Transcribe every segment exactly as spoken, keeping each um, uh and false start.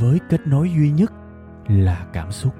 với kết nối duy nhất là cảm xúc.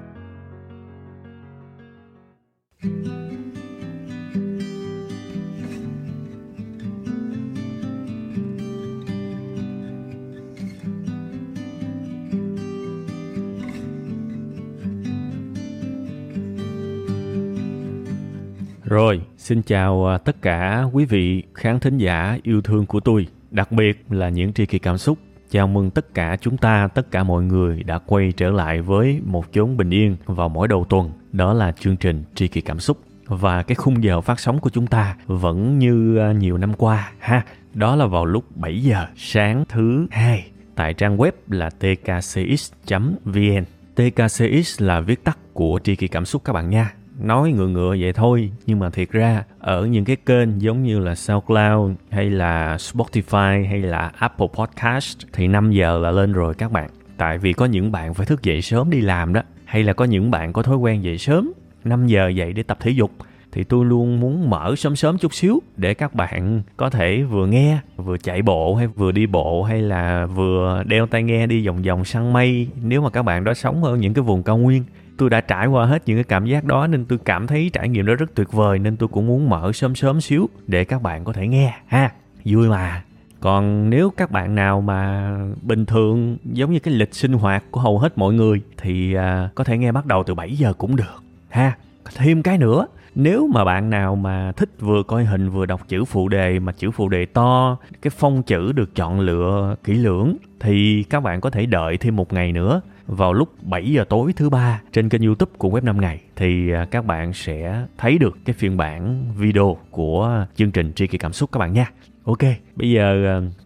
Rồi, xin chào tất cả quý vị khán thính giả yêu thương của tôi, đặc biệt là những tri kỷ cảm xúc. Chào mừng tất cả chúng ta, tất cả mọi người đã quay trở lại với một chốn bình yên vào mỗi đầu tuần. Đó là chương trình tri kỷ cảm xúc. Và cái khung giờ phát sóng của chúng ta vẫn như nhiều năm qua ha. Đó là vào lúc bảy giờ sáng thứ hai tại trang web là t k c x chấm v n. tê ca xê ích là viết tắt của tri kỷ cảm xúc các bạn nha. Nói ngựa ngựa vậy thôi, nhưng mà thiệt ra ở những cái kênh giống như là SoundCloud hay là Spotify hay là Apple Podcast thì năm giờ là lên rồi các bạn. Tại vì có những bạn phải thức dậy sớm đi làm đó, hay là có những bạn có thói quen dậy sớm, năm giờ dậy để tập thể dục. Thì tôi luôn muốn mở sớm sớm chút xíu để các bạn có thể vừa nghe, vừa chạy bộ hay vừa đi bộ, hay là vừa đeo tai nghe đi vòng vòng săn mây nếu mà các bạn đó sống ở những cái vùng cao nguyên. Tôi đã trải qua hết những cái cảm giác đó nên tôi cảm thấy trải nghiệm đó rất tuyệt vời, nên tôi cũng muốn mở sớm sớm xíu để các bạn có thể nghe ha, vui mà. Còn nếu các bạn nào mà bình thường giống như cái lịch sinh hoạt của hầu hết mọi người thì à, có thể nghe bắt đầu từ bảy giờ cũng được ha. Thêm cái nữa, nếu mà bạn nào mà thích vừa coi hình vừa đọc chữ phụ đề, mà chữ phụ đề to, cái phông chữ được chọn lựa kỹ lưỡng, thì các bạn có thể đợi thêm một ngày nữa. Vào lúc bảy giờ tối thứ ba trên kênh YouTube của Web năm Ngày thì các bạn sẽ thấy được cái phiên bản video của chương trình Tri Kỷ Cảm Xúc các bạn nha. Ok, bây giờ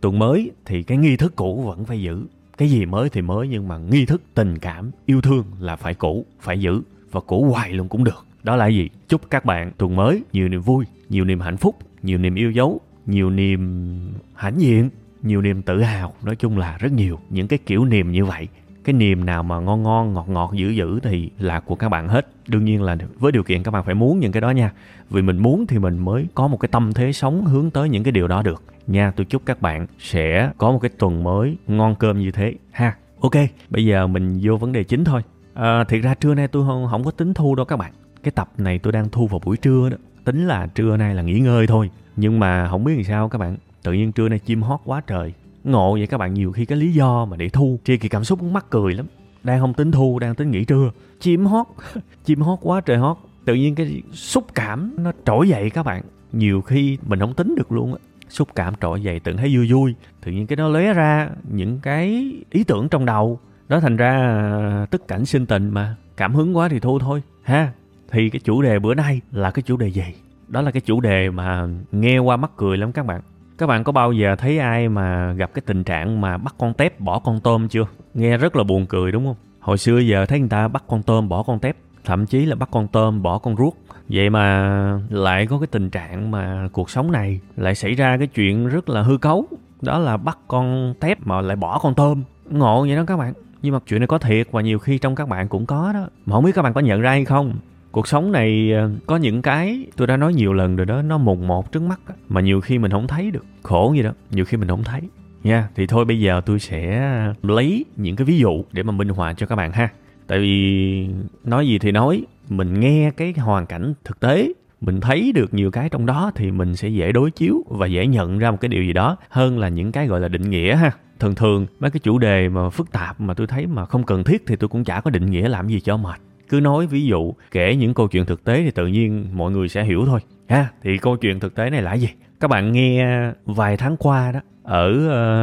tuần mới thì cái nghi thức cũ vẫn phải giữ. Cái gì mới thì mới, nhưng mà nghi thức tình cảm, yêu thương là phải cũ, phải giữ. Và cũ hoài luôn cũng được. Đó là gì? Chúc các bạn tuần mới nhiều niềm vui, nhiều niềm hạnh phúc, nhiều niềm yêu dấu, nhiều niềm hãnh diện, nhiều niềm tự hào. Nói chung là rất nhiều những cái kiểu niềm như vậy. Cái niềm nào mà ngon ngon, ngọt ngọt, dữ dữ thì là của các bạn hết. Đương nhiên là với điều kiện các bạn phải muốn những cái đó nha. Vì mình muốn thì mình mới có một cái tâm thế sống hướng tới những cái điều đó được nha. Tôi chúc các bạn sẽ có một cái tuần mới ngon cơm như thế ha. Ok, bây giờ mình vô vấn đề chính thôi. À, thiệt ra trưa nay tôi không, không có tính thu đâu các bạn. Cái tập này tôi đang thu vào buổi trưa đó. Tính là trưa nay là nghỉ ngơi thôi. Nhưng mà không biết làm sao các bạn, tự nhiên trưa nay chim hót quá trời. Ngộ vậy các bạn, nhiều khi cái lý do mà để thu Tri Kỷ Cảm Xúc cũng mắc cười lắm. Đang không tính thu, đang tính nghỉ trưa. Chim hót, chim hót quá trời hót. Tự nhiên cái xúc cảm nó trỗi dậy các bạn. Nhiều khi mình không tính được luôn á. Xúc cảm trỗi dậy tưởng thấy vui vui. Tự nhiên cái nó lóe ra những cái ý tưởng trong đầu. Đó thành ra tức cảnh sinh tình mà. Cảm hứng quá thì thu thôi ha. Thì cái chủ đề bữa nay là cái chủ đề gì? Đó là cái chủ đề mà nghe qua mắc cười lắm các bạn. Các bạn có bao giờ thấy ai mà gặp cái tình trạng mà bắt con tép bỏ con tôm chưa? Nghe rất là buồn cười đúng không? Hồi xưa giờ thấy người ta bắt con tôm bỏ con tép, thậm chí là bắt con tôm bỏ con ruốc. Vậy mà lại có cái tình trạng mà cuộc sống này lại xảy ra cái chuyện rất là hư cấu. Đó là bắt con tép mà lại bỏ con tôm. Ngộ vậy đó các bạn. Nhưng mà chuyện này có thiệt và nhiều khi trong các bạn cũng có đó. Mà không biết các bạn có nhận ra hay không? Cuộc sống này có những cái tôi đã nói nhiều lần rồi đó, nó mùng một trước mắt mà nhiều khi mình không thấy được. Khổ vậy đó, nhiều khi mình không thấy nha. Thì thôi bây giờ tôi sẽ lấy những cái ví dụ để mà minh họa cho các bạn ha. Tại vì nói gì thì nói, mình nghe cái hoàn cảnh thực tế, mình thấy được nhiều cái trong đó thì mình sẽ dễ đối chiếu và dễ nhận ra một cái điều gì đó hơn là những cái gọi là định nghĩa ha. Thường thường mấy cái chủ đề mà phức tạp mà tôi thấy mà không cần thiết thì tôi cũng chả có định nghĩa làm gì cho mệt. Cứ nói ví dụ, kể những câu chuyện thực tế thì tự nhiên mọi người sẽ hiểu thôi ha. Thì câu chuyện thực tế này là gì? Các bạn nghe vài tháng qua đó, ở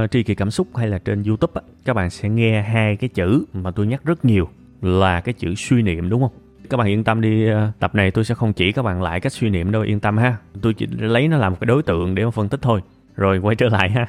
uh, Tri Kỷ Cảm Xúc hay là trên YouTube á, các bạn sẽ nghe hai cái chữ mà tôi nhắc rất nhiều là cái chữ suy niệm đúng không? Các bạn yên tâm đi, uh, tập này tôi sẽ không chỉ các bạn lại cách suy niệm đâu, yên tâm ha. Tôi chỉ lấy nó làm cái đối tượng để mà phân tích thôi. Rồi quay trở lại ha.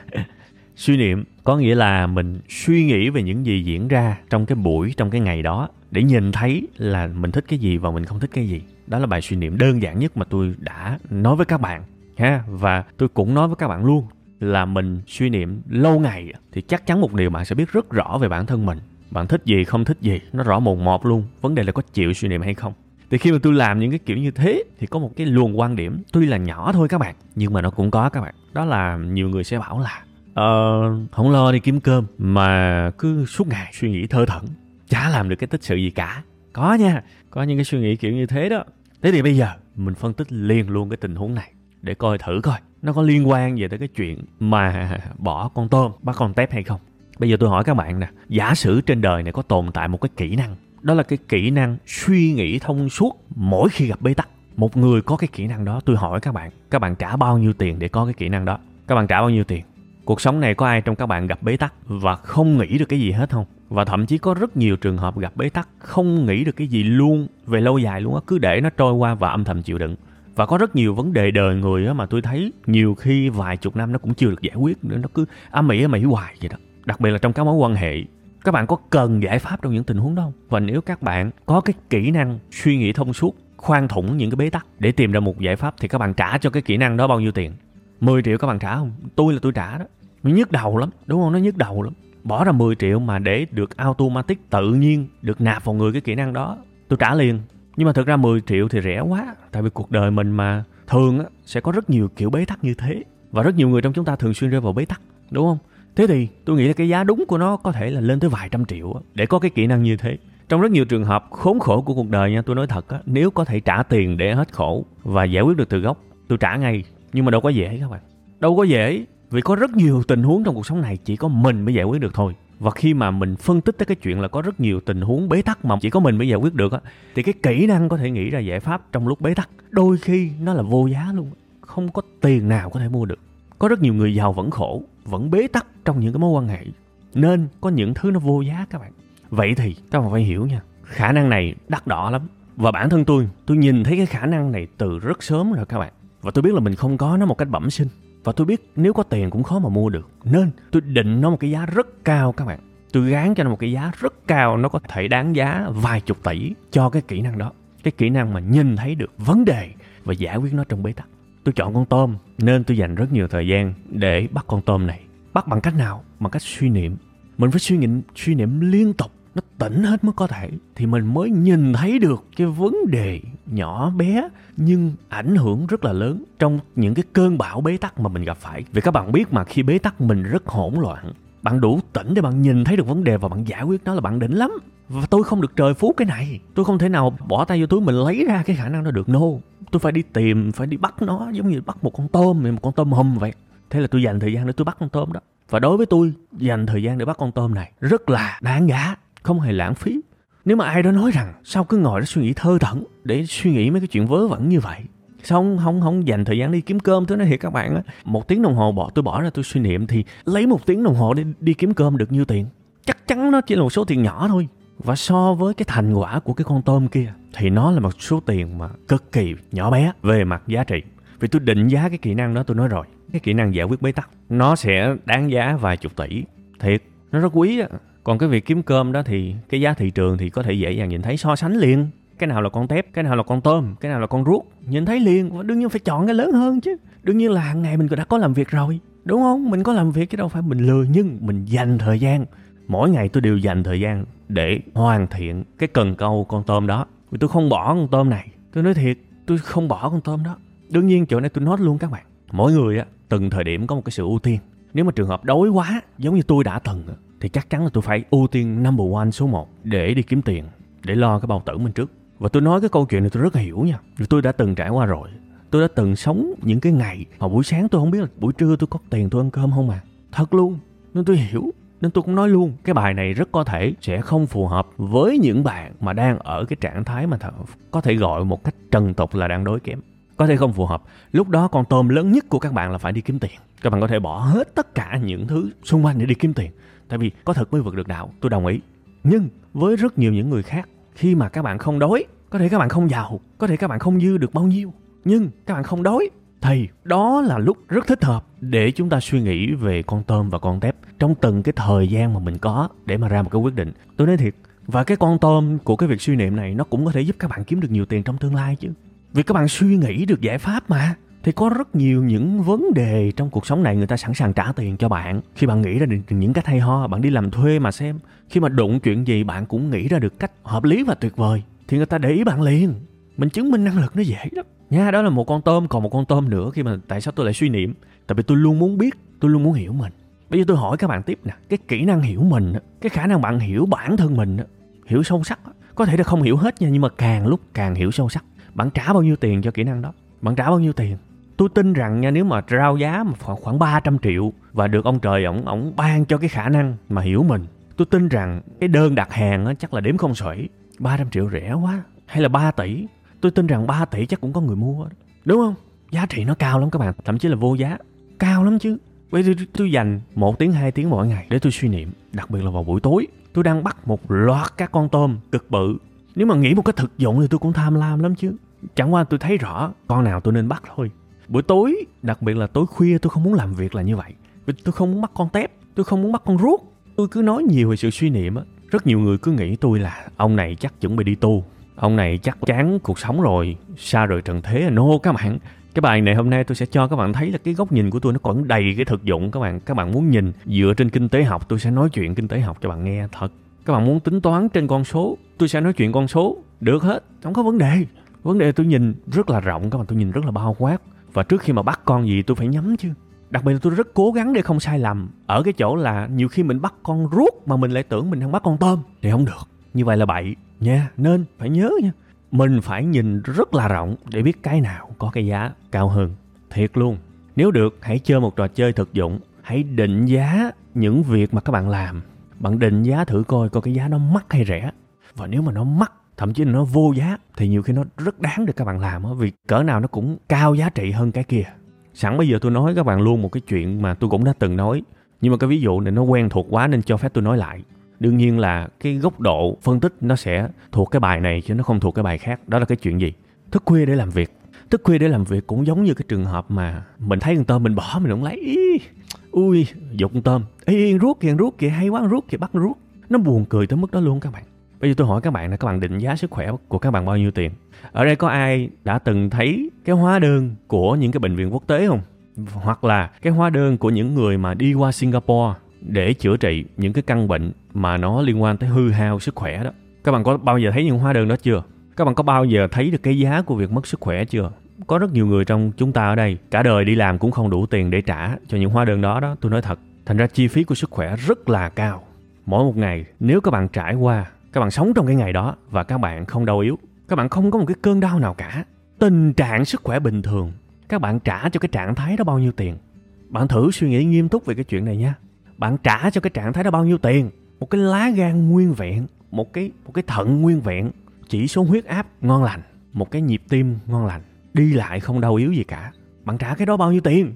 Suy niệm Có nghĩa là mình suy nghĩ về những gì diễn ra trong cái buổi, trong cái ngày đó để nhìn thấy là mình thích cái gì và mình không thích cái gì. Đó là bài suy niệm đơn giản nhất mà tôi đã nói với các bạn ha. Và tôi cũng nói với các bạn luôn là mình suy niệm lâu ngày thì chắc chắn một điều bạn sẽ biết rất rõ về bản thân mình. Bạn thích gì, không thích gì, nó rõ mồn một luôn. Vấn đề là có chịu suy niệm hay không. Thì khi mà tôi làm những cái kiểu như thế thì có một cái luồng quan điểm, tuy là nhỏ thôi các bạn, nhưng mà nó cũng có các bạn. Đó là nhiều người sẽ bảo là Ờ, không lo đi kiếm cơm mà cứ suốt ngày suy nghĩ thơ thẩn, chả làm được cái tích sự gì cả. Có nha, có những cái suy nghĩ kiểu như thế đó. Thế thì bây giờ mình phân tích liền luôn cái tình huống này để coi thử coi nó có liên quan về tới cái chuyện mà bỏ con tôm bắt con tép hay không. Bây giờ tôi hỏi các bạn nè, giả sử trên đời này có tồn tại một cái kỹ năng, đó là cái kỹ năng suy nghĩ thông suốt mỗi khi gặp bế tắc. Một người có cái kỹ năng đó, tôi hỏi các bạn, các bạn trả bao nhiêu tiền để có cái kỹ năng đó? Các bạn trả bao nhiêu tiền? Cuộc sống này có ai trong các bạn gặp bế tắc và không nghĩ được cái gì hết không? Và thậm chí có rất nhiều trường hợp gặp bế tắc không nghĩ được cái gì luôn, về lâu dài luôn á, cứ để nó trôi qua và âm thầm chịu đựng. Và có rất nhiều vấn đề đời người á mà tôi thấy nhiều khi vài chục năm nó cũng chưa được giải quyết nữa, nó cứ âm ỉ âm ỉ hoài vậy đó. Đặc biệt là trong các mối quan hệ, các bạn có cần giải pháp trong những tình huống đó không? Và nếu các bạn có cái kỹ năng suy nghĩ thông suốt, khoan thủng những cái bế tắc để tìm ra một giải pháp thì các bạn trả cho cái kỹ năng đó bao nhiêu tiền? mười triệu các bạn trả không? Tôi là tôi trả đó. Nó nhức đầu lắm, đúng không? Nó nhức đầu lắm. Bỏ ra mười triệu mà để được automatic tự nhiên được nạp vào người cái kỹ năng đó, tôi trả liền. Nhưng mà thực ra mười triệu thì rẻ quá, tại vì cuộc đời mình mà thường á, sẽ có rất nhiều kiểu bế tắc như thế. Và rất nhiều người trong chúng ta thường xuyên rơi vào bế tắc, đúng không? Thế thì tôi nghĩ là cái giá đúng của nó có thể là lên tới vài trăm triệu á, để có cái kỹ năng như thế. Trong rất nhiều trường hợp khốn khổ của cuộc đời nha, tôi nói thật á, nếu có thể trả tiền để hết khổ và giải quyết được từ gốc, tôi trả ngay. Nhưng mà đâu có dễ các bạn, đâu có dễ. Vì có rất nhiều tình huống trong cuộc sống này chỉ có mình mới giải quyết được thôi. Và khi mà mình phân tích tới cái chuyện là có rất nhiều tình huống bế tắc mà chỉ có mình mới giải quyết được á, thì cái kỹ năng có thể nghĩ ra giải pháp trong lúc bế tắc đôi khi nó là vô giá luôn, không có tiền nào có thể mua được. Có rất nhiều người giàu vẫn khổ, vẫn bế tắc trong những cái mối quan hệ. Nên có những thứ nó vô giá các bạn. Vậy thì các bạn phải hiểu nha, khả năng này đắt đỏ lắm. Và bản thân tôi, tôi nhìn thấy cái khả năng này từ rất sớm rồi các bạn. Và tôi biết là mình không có nó một cách bẩm sinh. Và tôi biết nếu có tiền cũng khó mà mua được. Nên tôi định nó một cái giá rất cao các bạn. Tôi gán cho nó một cái giá rất cao. Nó có thể đáng giá vài chục tỷ cho cái kỹ năng đó. Cái kỹ năng mà nhìn thấy được vấn đề và giải quyết nó trong bế tắc. Tôi chọn con tôm. Nên tôi dành rất nhiều thời gian để bắt con tôm này. Bắt bằng cách nào? Bằng cách suy niệm. Mình phải suy niệm, suy niệm liên tục. Nó tỉnh hết mới có thể. Thì mình mới nhìn thấy được cái vấn đề nhỏ bé nhưng ảnh hưởng rất là lớn trong những cái cơn bão bế tắc mà mình gặp phải. Vì các bạn biết mà, khi bế tắc mình rất hỗn loạn. Bạn đủ tỉnh để bạn nhìn thấy được vấn đề và bạn giải quyết nó là bạn đỉnh lắm. Và tôi không được trời phú cái này. Tôi không thể nào bỏ tay vô túi mình lấy ra cái khả năng đó được. No, tôi phải đi tìm, phải đi bắt nó, giống như bắt một con tôm, một con tôm hùm vậy. Thế là tôi dành thời gian để tôi bắt con tôm đó. Và đối với tôi, dành thời gian để bắt con tôm này rất là đáng giá, không hề lãng phí. Nếu mà ai đó nói rằng sao cứ ngồi đó suy nghĩ thơ thẩn để suy nghĩ mấy cái chuyện vớ vẩn như vậy, xong không không dành thời gian đi kiếm cơm, tôi nói thiệt các bạn á, một tiếng đồng hồ bỏ tôi bỏ ra tôi suy niệm thì lấy một tiếng đồng hồ để đi kiếm cơm được nhiêu tiền? Chắc chắn nó chỉ là một số tiền nhỏ thôi. Và so với cái thành quả của cái con tôm kia thì nó là một số tiền mà cực kỳ nhỏ bé về mặt giá trị. Vì tôi định giá cái kỹ năng đó, tôi nói rồi, cái kỹ năng giải quyết bế tắc nó sẽ đáng giá vài chục tỷ, thiệt, nó rất quý á. Còn cái việc kiếm cơm đó thì cái giá thị trường thì có thể dễ dàng nhìn thấy, so sánh liền. Cái nào là con tép, cái nào là con tôm, cái nào là con ruốc, nhìn thấy liền. Và đương nhiên phải chọn cái lớn hơn chứ. Đương nhiên là hàng ngày mình đã có làm việc rồi, đúng không? Mình có làm việc chứ đâu phải mình lười, nhưng mình dành thời gian. Mỗi ngày tôi đều dành thời gian để hoàn thiện cái cần câu con tôm đó. Vì tôi không bỏ con tôm này. Tôi nói thiệt, tôi không bỏ con tôm đó. Đương nhiên chỗ này tôi nói luôn các bạn, mỗi người á, từng thời điểm có một cái sự ưu tiên. Nếu mà trường hợp đói quá, giống như tôi đã từng, thì chắc chắn là tôi phải ưu tiên number one, số một để đi kiếm tiền, để lo cái bầu tử mình trước. Và tôi nói cái câu chuyện này tôi rất hiểu nha, vì tôi đã từng trải qua rồi. Tôi đã từng sống những cái ngày mà buổi sáng tôi không biết là buổi trưa tôi có tiền tôi ăn cơm không mà. Thật luôn, nên tôi hiểu. Nên tôi cũng nói luôn, cái bài này rất có thể sẽ không phù hợp với những bạn mà đang ở cái trạng thái mà th- có thể gọi một cách trần tục là đang đói kém. Có thể không phù hợp. Lúc đó con tôm lớn nhất của các bạn là phải đi kiếm tiền. Các bạn có thể bỏ hết tất cả những thứ xung quanh để đi kiếm tiền. Tại vì có thực mới vượt được đạo, tôi đồng ý. Nhưng với rất nhiều những người khác, khi mà các bạn không đói, có thể các bạn không giàu, có thể các bạn không dư được bao nhiêu, nhưng các bạn không đói, thì đó là lúc rất thích hợp để chúng ta suy nghĩ về con tôm và con tép trong từng cái thời gian mà mình có để mà ra một cái quyết định. Tôi nói thiệt, và cái con tôm của cái việc suy niệm này nó cũng có thể giúp các bạn kiếm được nhiều tiền trong tương lai chứ. Vì các bạn suy nghĩ được giải pháp mà, thì có rất nhiều những vấn đề trong cuộc sống này người ta sẵn sàng trả tiền cho bạn. Khi bạn nghĩ ra được những cách hay ho, bạn đi làm thuê mà xem, khi mà đụng chuyện gì bạn cũng nghĩ ra được cách hợp lý và tuyệt vời, thì người ta để ý bạn liền. Mình chứng minh năng lực nó dễ lắm nha. Đó là một con tôm. Còn một con tôm nữa, khi mà tại sao tôi lại suy niệm, tại vì tôi luôn muốn biết, tôi luôn muốn hiểu mình. Bây giờ tôi hỏi các bạn tiếp nè, cái kỹ năng hiểu mình, cái khả năng bạn hiểu bản thân mình, hiểu sâu sắc, có thể là không hiểu hết nha, nhưng mà càng lúc càng hiểu sâu sắc. Bạn trả bao nhiêu tiền cho kỹ năng đó? Bạn trả bao nhiêu tiền? Tôi tin rằng nha, nếu mà rao giá mà khoảng khoảng ba trăm triệu và được ông trời ổng ổng ban cho cái khả năng mà hiểu mình, tôi tin rằng cái đơn đặt hàng á, chắc là đếm không xuể. ba trăm triệu rẻ quá, hay là ba tỷ? Tôi tin rằng ba tỷ chắc cũng có người mua, đúng không? Giá trị nó cao lắm các bạn, thậm chí là vô giá, cao lắm chứ. Vậy tôi, tôi dành một tiếng hai tiếng mỗi ngày để tôi suy niệm, đặc biệt là vào buổi tối. Tôi đang bắt một loạt các con tôm cực bự. Nếu mà nghĩ một cái thực dụng thì tôi cũng tham lam lắm chứ. Chẳng qua tôi thấy rõ con nào tôi nên bắt thôi. Buổi tối, đặc biệt là tối khuya, tôi không muốn làm việc là như vậy. Vì tôi không muốn bắt con tép, tôi không muốn bắt con ruốc. Tôi cứ nói nhiều về sự suy niệm á. Rất nhiều người cứ nghĩ tôi là ông này chắc chuẩn bị đi tu, ông này chắc chán cuộc sống rồi, xa rời trần thế. No các bạn, cái bài này hôm nay tôi sẽ cho các bạn thấy là cái góc nhìn của tôi nó còn đầy cái thực dụng các bạn. Các bạn muốn nhìn dựa trên kinh tế học, tôi sẽ nói chuyện kinh tế học cho bạn nghe thật. Các bạn muốn tính toán trên con số, tôi sẽ nói chuyện con số, được hết, không có vấn đề. Vấn đề tôi nhìn rất là rộng các bạn, tôi nhìn rất là bao quát. Và trước khi mà bắt con gì tôi phải nhắm chứ. Đặc biệt là tôi rất cố gắng để không sai lầm ở cái chỗ là nhiều khi mình bắt con ruốc mà mình lại tưởng mình đang bắt con tôm thì không được. Như vậy là bậy nha, nên phải nhớ nha. Mình phải nhìn rất là rộng để biết cái nào có cái giá cao hơn. Thiệt luôn. Nếu được hãy chơi một trò chơi thực dụng. Hãy định giá những việc mà các bạn làm. Bạn định giá thử coi coi cái giá nó mắc hay rẻ. Và nếu mà nó mắc, thậm chí là nó vô giá, thì nhiều khi nó rất đáng để các bạn làm á. Vì cỡ nào nó cũng cao giá trị hơn cái kia. Sẵn bây giờ tôi nói các bạn luôn một cái chuyện mà tôi cũng đã từng nói. Nhưng mà cái ví dụ này nó quen thuộc quá nên cho phép tôi nói lại. Đương nhiên là cái góc độ phân tích nó sẽ thuộc cái bài này chứ nó không thuộc cái bài khác. Đó là cái chuyện gì? Thức khuya để làm việc. Thức khuya để làm việc cũng giống như cái trường hợp mà mình thấy con tôm mình bỏ mình không lấy. Ý, ui, dục con tôm. Ê, ruốc kìa, ruốc kìa, hay quá, ruốc kìa, bắt ruốc. Nó buồn cười tới mức đó luôn các bạn. Bây giờ tôi hỏi các bạn là các bạn định giá sức khỏe của các bạn bao nhiêu tiền? Ở đây có ai đã từng thấy cái hóa đơn của những cái bệnh viện quốc tế không? Hoặc là cái hóa đơn của những người mà đi qua Singapore để chữa trị những cái căn bệnh mà nó liên quan tới hư hao sức khỏe đó. Các bạn có bao giờ thấy những hóa đơn đó chưa? Các bạn có bao giờ thấy được cái giá của việc mất sức khỏe chưa? Có rất nhiều người trong chúng ta ở đây cả đời đi làm cũng không đủ tiền để trả cho những hóa đơn đó đó. Tôi nói thật, thành ra chi phí của sức khỏe rất là cao. Mỗi một ngày nếu các bạn trải qua, các bạn sống trong cái ngày đó và các bạn không đau yếu, các bạn không có một cái cơn đau nào cả, tình trạng sức khỏe bình thường, các bạn trả cho cái trạng thái đó bao nhiêu tiền? Bạn thử suy nghĩ nghiêm túc về cái chuyện này nha. Bạn trả cho cái trạng thái đó bao nhiêu tiền? Một cái lá gan nguyên vẹn, một cái một cái thận nguyên vẹn, chỉ số huyết áp ngon lành, một cái nhịp tim ngon lành, đi lại không đau yếu gì cả. Bạn trả cái đó bao nhiêu tiền?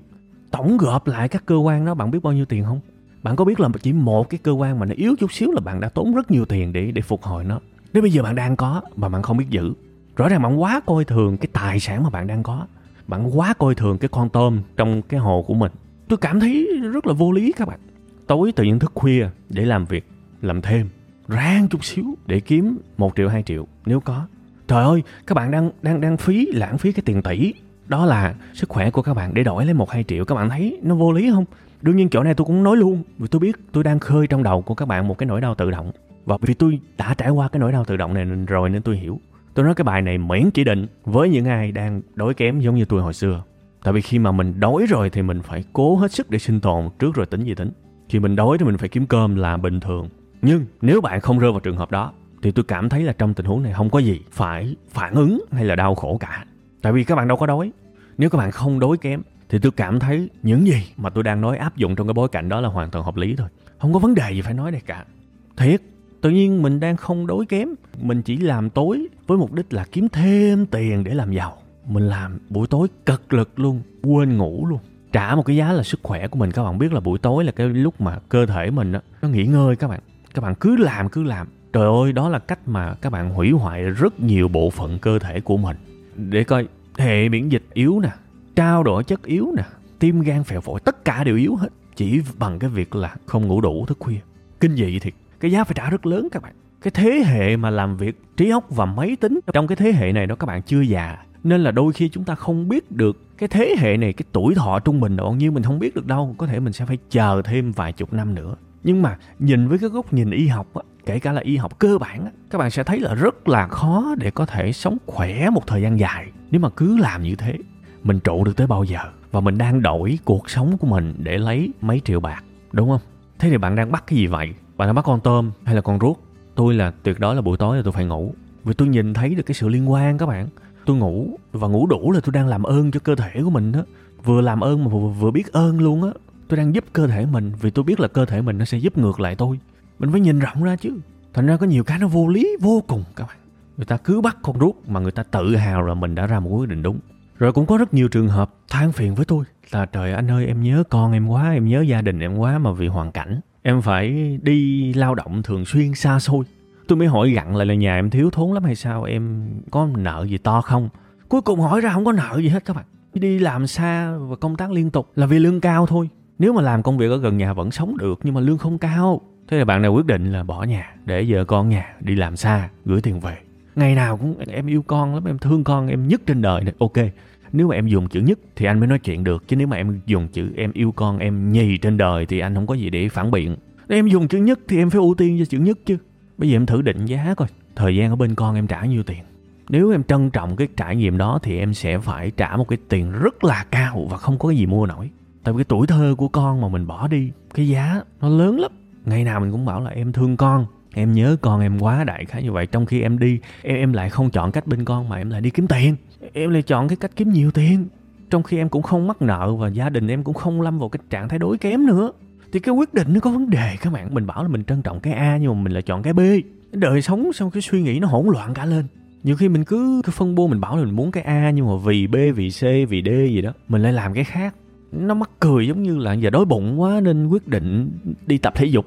Tổng gộp lại các cơ quan đó bạn biết bao nhiêu tiền không? Bạn có biết là chỉ một cái cơ quan mà nó yếu chút xíu là bạn đã tốn rất nhiều tiền để để phục hồi nó. Nếu bây giờ bạn đang có mà bạn không biết giữ, rõ ràng bạn quá coi thường cái tài sản mà bạn đang có. Bạn quá coi thường cái con tôm trong cái hồ của mình. Tôi cảm thấy rất là vô lý các bạn. Tối tự nhiên thức khuya để làm việc, làm thêm, ráng chút xíu để kiếm một triệu, hai triệu nếu có. Trời ơi, các bạn đang đang đang phí lãng phí cái tiền tỷ. Đó là sức khỏe của các bạn để đổi lấy một hai triệu. Các bạn thấy nó vô lý không? Đương nhiên chỗ này tôi cũng nói luôn, vì tôi biết tôi đang khơi trong đầu của các bạn một cái nỗi đau tự động. Và vì tôi đã trải qua cái nỗi đau tự động này rồi nên tôi hiểu. Tôi nói cái bài này miễn chỉ định với những ai đang đói kém giống như tôi hồi xưa. Tại vì khi mà mình đói rồi thì mình phải cố hết sức để sinh tồn trước rồi tính gì tính. Khi mình đói thì mình phải kiếm cơm là bình thường. Nhưng nếu bạn không rơi vào trường hợp đó thì tôi cảm thấy là trong tình huống này không có gì phải phản ứng hay là đau khổ cả. Tại vì các bạn đâu có đói. Nếu các bạn không đói kém thì tôi cảm thấy những gì mà tôi đang nói áp dụng trong cái bối cảnh đó là hoàn toàn hợp lý thôi. Không có vấn đề gì phải nói đây cả. Thiệt, tự nhiên mình đang không đói kém. Mình chỉ làm tối với mục đích là kiếm thêm tiền để làm giàu. Mình làm buổi tối cật lực luôn, quên ngủ luôn. Trả một cái giá là sức khỏe của mình. Các bạn biết là buổi tối là cái lúc mà cơ thể mình đó, nó nghỉ ngơi các bạn. Các bạn cứ làm cứ làm. Trời ơi, đó là cách mà các bạn hủy hoại rất nhiều bộ phận cơ thể của mình. Để coi hệ miễn dịch yếu nè, trao đổi chất yếu nè, tim gan phèo phổi, tất cả đều yếu hết chỉ bằng cái việc là không ngủ đủ thức khuya. Kinh dị thiệt, cái giá phải trả rất lớn các bạn. Cái thế hệ mà làm việc trí óc và máy tính trong cái thế hệ này đó các bạn chưa già, nên là đôi khi chúng ta không biết được cái thế hệ này cái tuổi thọ trung bình là bao nhiêu, mình không biết được đâu, có thể mình sẽ phải chờ thêm vài chục năm nữa. Nhưng mà nhìn với cái góc nhìn y học á, kể cả là y học cơ bản á, các bạn sẽ thấy là rất là khó để có thể sống khỏe một thời gian dài. Nếu mà cứ làm như thế, mình trụ được tới bao giờ? Và mình đang đổi cuộc sống của mình để lấy mấy triệu bạc, đúng không? Thế thì bạn đang bắt cái gì vậy? Bạn đang bắt con tôm hay là con ruốc? Tôi là tuyệt đối là buổi tối là tôi phải ngủ. Vì tôi nhìn thấy được cái sự liên quan các bạn. Tôi ngủ và ngủ đủ là tôi đang làm ơn cho cơ thể của mình á. Vừa làm ơn mà vừa, vừa biết ơn luôn á. Tôi đang giúp cơ thể mình vì tôi biết là cơ thể mình nó sẽ giúp ngược lại tôi. Mình phải nhìn rộng ra chứ. Thành ra có nhiều cái nó vô lý vô cùng các bạn. Người ta cứ bắt con ruốc mà người ta tự hào là mình đã ra một quyết định đúng. Rồi cũng có rất nhiều trường hợp than phiền với tôi là trời anh ơi em nhớ con em quá, em nhớ gia đình em quá mà vì hoàn cảnh em phải đi lao động thường xuyên xa xôi. Tôi mới hỏi gặn lại là nhà em thiếu thốn lắm hay sao, em có nợ gì to không? Cuối cùng hỏi ra không có nợ gì hết các bạn. Đi làm xa và công tác liên tục là vì lương cao thôi. Nếu mà làm công việc ở gần nhà vẫn sống được nhưng mà lương không cao. Thế là bạn này quyết định là bỏ nhà, để vợ con nhà, đi làm xa, gửi tiền về. Ngày nào cũng em yêu con lắm, em thương con, em nhất trên đời này. Ok, nếu mà em dùng chữ nhất thì anh mới nói chuyện được. Chứ nếu mà em dùng chữ em yêu con, em nhì trên đời thì anh không có gì để phản biện. Nếu em dùng chữ nhất thì em phải ưu tiên cho chữ nhất chứ. Bây giờ em thử định giá coi, thời gian ở bên con em trả nhiêu tiền. Nếu em trân trọng cái trải nghiệm đó thì em sẽ phải trả một cái tiền rất là cao và không có cái gì mua nổi. Tại vì cái tuổi thơ của con mà mình bỏ đi, cái giá nó lớn lắm. Ngày nào mình cũng bảo là em thương con, em nhớ con em quá, đại khái như vậy. Trong khi em đi, em, em lại không chọn cách bên con mà em lại đi kiếm tiền. Em lại chọn cái cách kiếm nhiều tiền. Trong khi em cũng không mắc nợ và gia đình em cũng không lâm vào cái trạng thái đói kém nữa. Thì cái quyết định nó có vấn đề các bạn. Mình bảo là mình trân trọng cái A nhưng mà mình lại chọn cái B. Đời sống xong cái suy nghĩ nó hỗn loạn cả lên. Nhiều khi mình cứ, cứ phân bua, mình bảo là mình muốn cái A nhưng mà vì B, vì C, vì D gì đó, mình lại làm cái khác. Nó mắc cười, giống như là giờ đói bụng quá nên quyết định đi tập thể dục.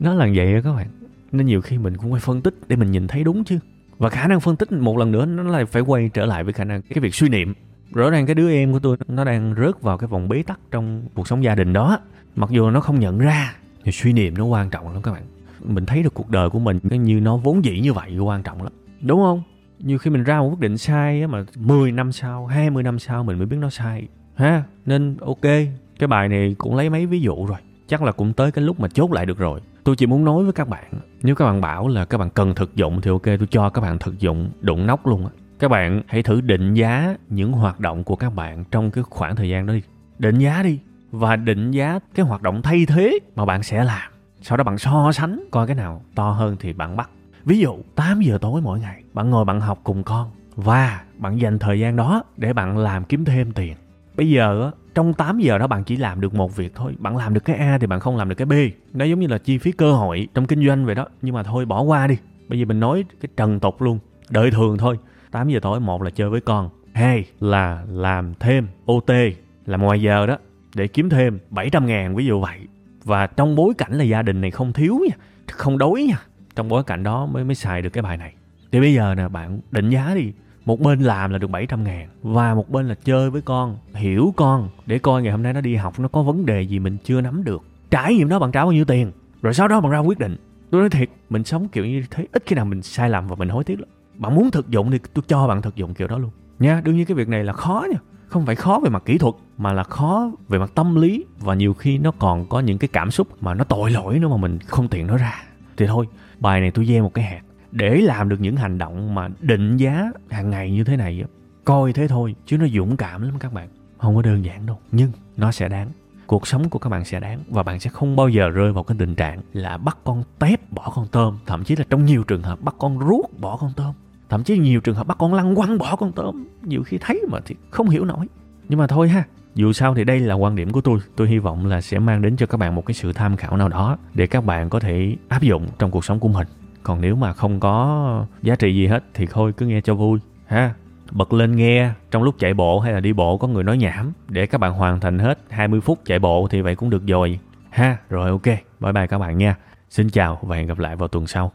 Nó là vậy đó các bạn. Nên nhiều khi mình cũng phải phân tích để mình nhìn thấy đúng chứ. Và khả năng phân tích một lần nữa nó lại phải quay trở lại với khả năng cái việc suy niệm. Rõ ràng cái đứa em của tôi nó đang rớt vào cái vòng bế tắc trong cuộc sống gia đình đó. Mặc dù nó không nhận ra, thì suy niệm nó quan trọng lắm các bạn. Mình thấy được cuộc đời của mình như nó vốn dĩ như vậy quan trọng lắm. Đúng không? Nhiều khi mình ra một quyết định sai mà mười năm sau, hai mươi năm sau mình mới biết nó sai. Ha, nên ok, cái bài này cũng lấy mấy ví dụ rồi. Chắc là cũng tới cái lúc mà chốt lại được rồi. Tôi chỉ muốn nói với các bạn, nếu các bạn bảo là các bạn cần thực dụng thì ok, tôi cho các bạn thực dụng đụng nóc luôn á. Các bạn hãy thử định giá những hoạt động của các bạn trong cái khoảng thời gian đó đi. Định giá đi. Và định giá cái hoạt động thay thế mà bạn sẽ làm. Sau đó bạn so sánh coi cái nào to hơn thì bạn bắt. Ví dụ tám giờ tối mỗi ngày bạn ngồi bạn học cùng con. Và bạn dành thời gian đó để bạn làm kiếm thêm tiền. Bây giờ trong tám giờ đó bạn chỉ làm được một việc thôi. Bạn làm được cái A thì bạn không làm được cái B. Nó giống như là chi phí cơ hội trong kinh doanh vậy đó. Nhưng mà thôi bỏ qua đi. Bây giờ mình nói cái trần tục luôn. Đời thường thôi. tám giờ tối, một là chơi với con. Hai là làm thêm ô tê. Làm ngoài giờ đó. Để kiếm thêm bảy trăm ngàn ví dụ vậy. Và trong bối cảnh là gia đình này không thiếu nha. Không đói nha. Trong bối cảnh đó mới mới xài được cái bài này. Thì bây giờ nè bạn định giá đi. Một bên làm là được bảy trăm ngàn và một bên là chơi với con, hiểu con để coi ngày hôm nay nó đi học nó có vấn đề gì mình chưa nắm được. Trải nghiệm đó bạn trả bao nhiêu tiền, rồi sau đó bạn ra quyết định. Tôi nói thiệt, mình sống kiểu như thế ít khi nào mình sai lầm và mình hối tiếc lắm. Bạn muốn thực dụng thì tôi cho bạn thực dụng kiểu đó luôn nha. Đương nhiên cái việc này là khó nha, không phải khó về mặt kỹ thuật mà là khó về mặt tâm lý, và nhiều khi nó còn có những cái cảm xúc mà nó tội lỗi nữa mà mình không tiện nói ra. Thì thôi, bài này tôi gieo một cái hạt. Để làm được những hành động mà định giá hàng ngày như thế này, coi thế thôi chứ nó dũng cảm lắm các bạn. Không có đơn giản đâu, nhưng nó sẽ đáng. Cuộc sống của các bạn sẽ đáng. Và bạn sẽ không bao giờ rơi vào cái tình trạng là bắt con tép bỏ con tôm. Thậm chí là trong nhiều trường hợp bắt con ruốc bỏ con tôm. Thậm chí nhiều trường hợp bắt con lăng quăng bỏ con tôm. Nhiều khi thấy mà thì không hiểu nổi. Nhưng mà thôi ha, dù sao thì đây là quan điểm của tôi. Tôi hy vọng là sẽ mang đến cho các bạn một cái sự tham khảo nào đó để các bạn có thể áp dụng trong cuộc sống của mình. Còn nếu mà không có giá trị gì hết thì thôi cứ nghe cho vui ha. Bật lên nghe trong lúc chạy bộ hay là đi bộ, có người nói nhảm để các bạn hoàn thành hết hai mươi phút chạy bộ thì vậy cũng được rồi ha. Rồi ok, bye bye các bạn nha. Xin chào và hẹn gặp lại vào tuần sau.